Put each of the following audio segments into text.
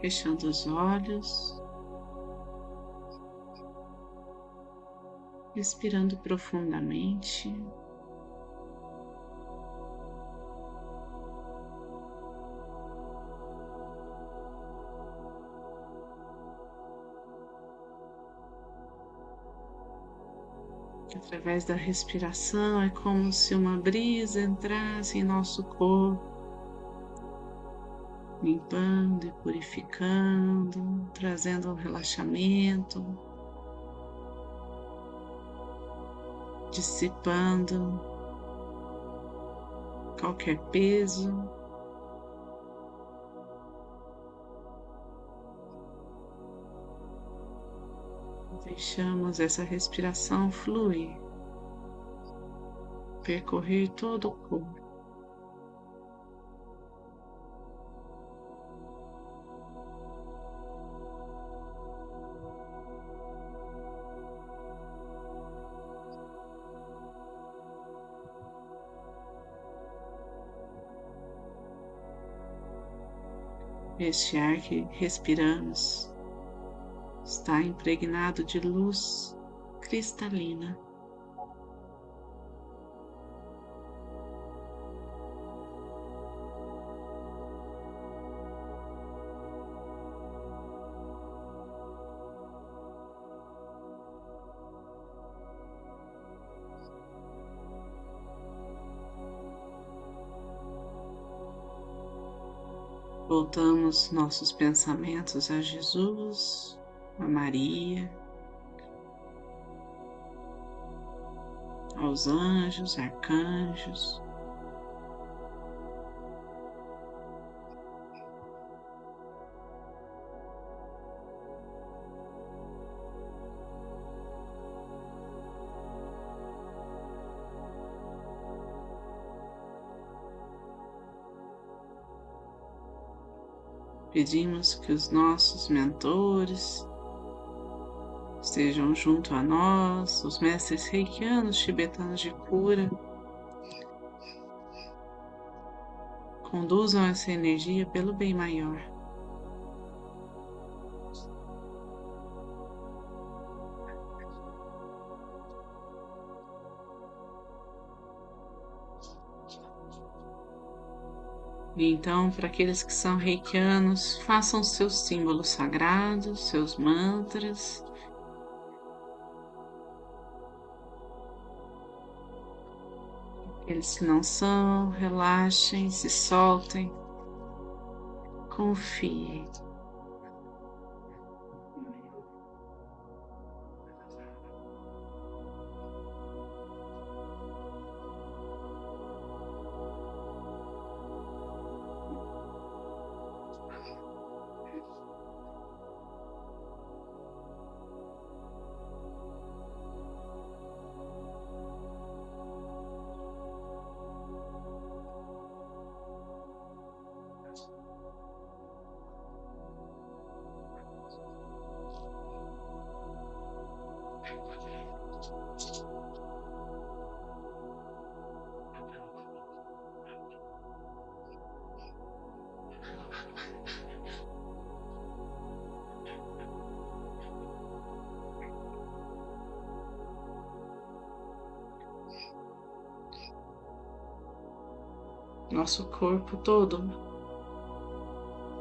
fechando os olhos, respirando profundamente. Através da respiração, é como se uma brisa entrasse em nosso corpo, limpando e purificando, trazendo um relaxamento, dissipando qualquer peso. Deixamos essa respiração fluir, percorrer todo o corpo. Este ar que respiramos está impregnado de luz cristalina. Voltamos nossos pensamentos a Jesus, a Maria, aos anjos, arcanjos, pedimos que os nossos mentores estejam junto a nós, os mestres reikianos tibetanos de cura, conduzam essa energia pelo bem maior. E então, para aqueles que são reikianos, façam seus símbolos sagrados, seus mantras, eles que não são, relaxem, se soltem, confiem. Nosso corpo todo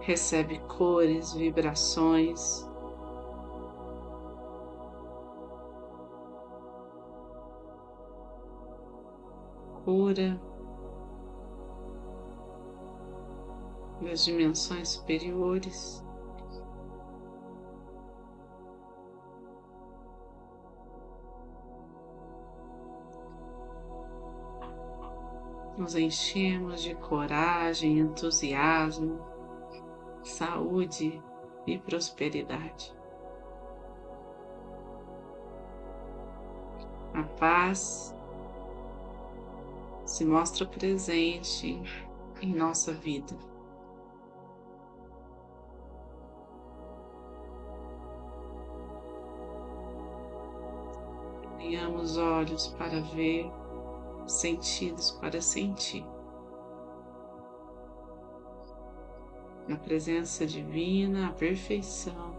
recebe cores, vibrações, cura das dimensões superiores. Nos enchemos de coragem, entusiasmo, saúde e prosperidade. A paz se mostra presente em nossa vida. Tenhamos olhos para ver, sentidos para sentir. na presença divina, a perfeição,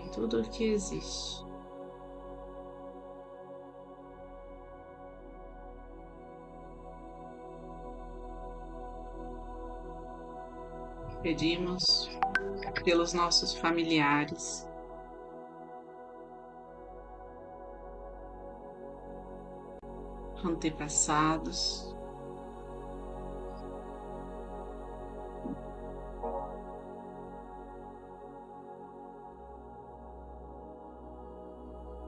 em tudo o que existe. Pedimos pelos nossos familiares, antepassados,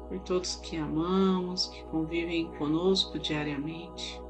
por todos que amamos, que convivem conosco diariamente.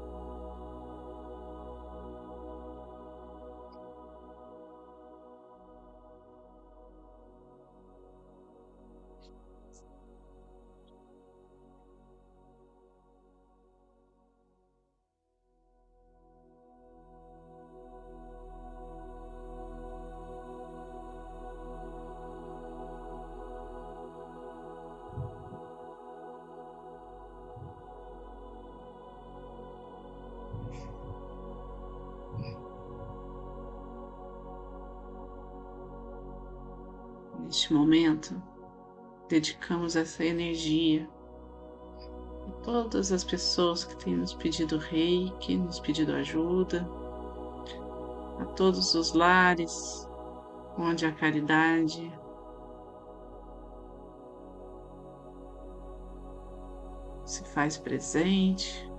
Neste momento, dedicamos essa energia a todas as pessoas que têm nos pedido reiki, nos pedido ajuda, a todos os lares onde a caridade se faz presente.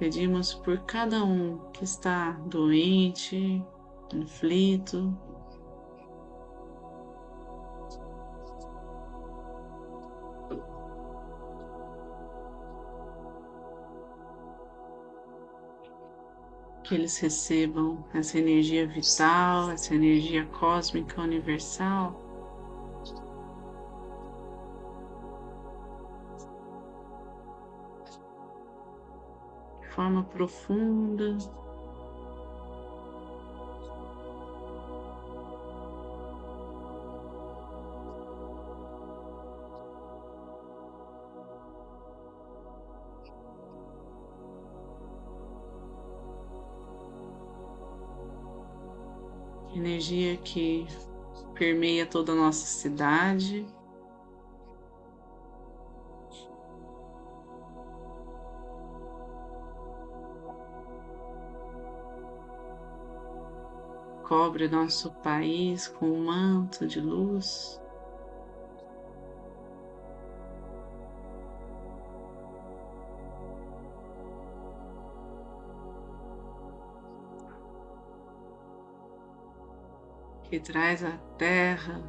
Pedimos por cada um que está doente, aflito, que eles recebam essa energia vital, essa energia cósmica universal, de forma profunda, energia que permeia toda a nossa cidade, cobre nosso país com um manto de luz. Que traz à terra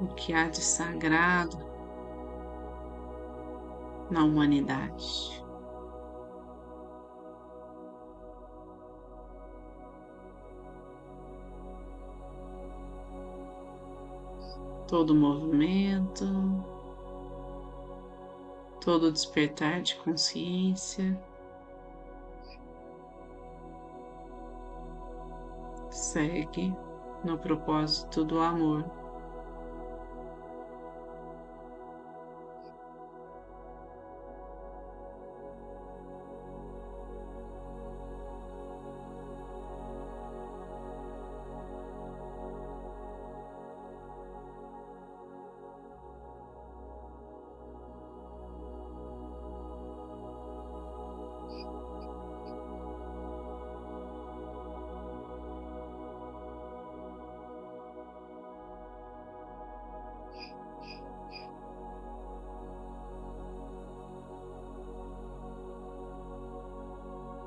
o que há de sagrado na humanidade. Todo movimento, todo despertar de consciência segue no propósito do amor.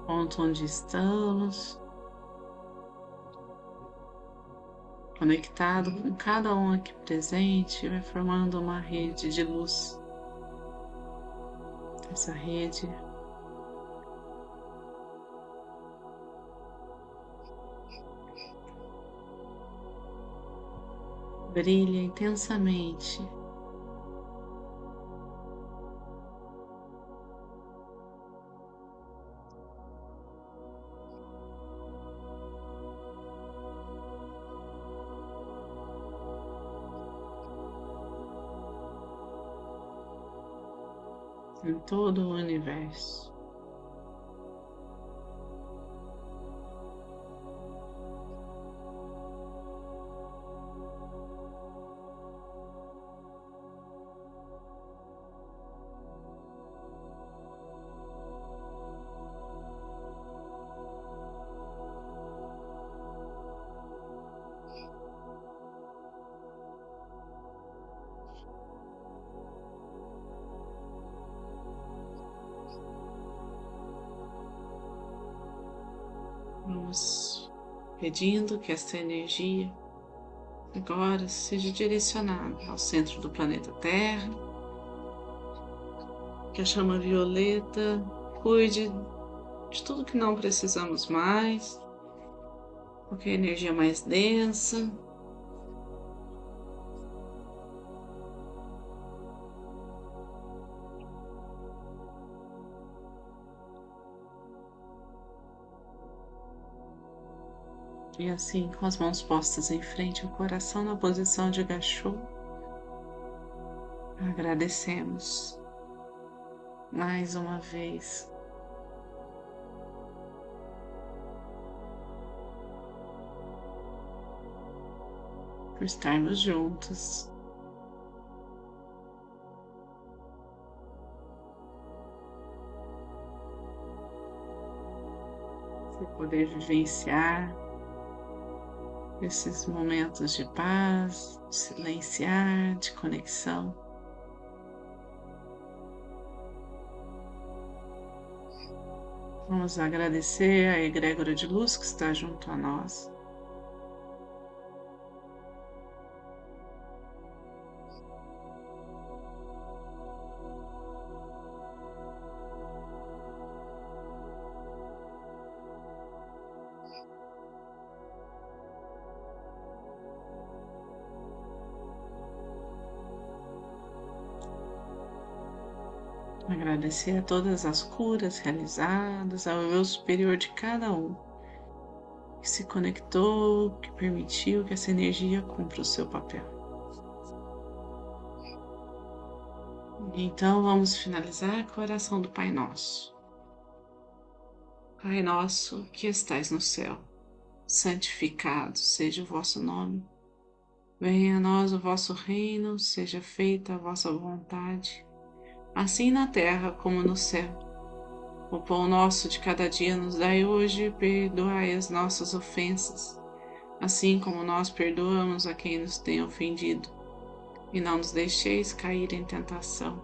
Ponto onde estamos, conectado com cada um aqui presente, vai formando uma rede de luz. Essa rede brilha intensamente, em todo o universo. vamos pedindo que essa energia agora seja direcionada ao centro do planeta Terra, que a chama violeta cuide de tudo que não precisamos mais, qualquer energia mais densa, e assim, com as mãos postas em frente ao coração na posição de gachou, agradecemos mais uma vez por estarmos juntos, por poder vivenciar esses momentos de paz, de silenciar, de conexão. Vamos agradecer a egrégora de luz que está junto a nós. Agradecer a todas as curas realizadas, ao eu superior de cada um, que se conectou, que permitiu que essa energia cumpra o seu papel. Então vamos finalizar com a oração do Pai Nosso. Pai Nosso, que estais no céu, santificado seja o vosso nome. Venha a nós o vosso reino, seja feita a vossa vontade, assim na terra como no céu. O pão nosso de cada dia nos dai hoje, e perdoai as nossas ofensas, assim como nós perdoamos a quem nos tem ofendido. E não nos deixeis cair em tentação,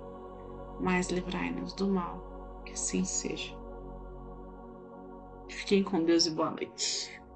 mas livrai-nos do mal, que assim seja. Fiquem com Deus e boa noite.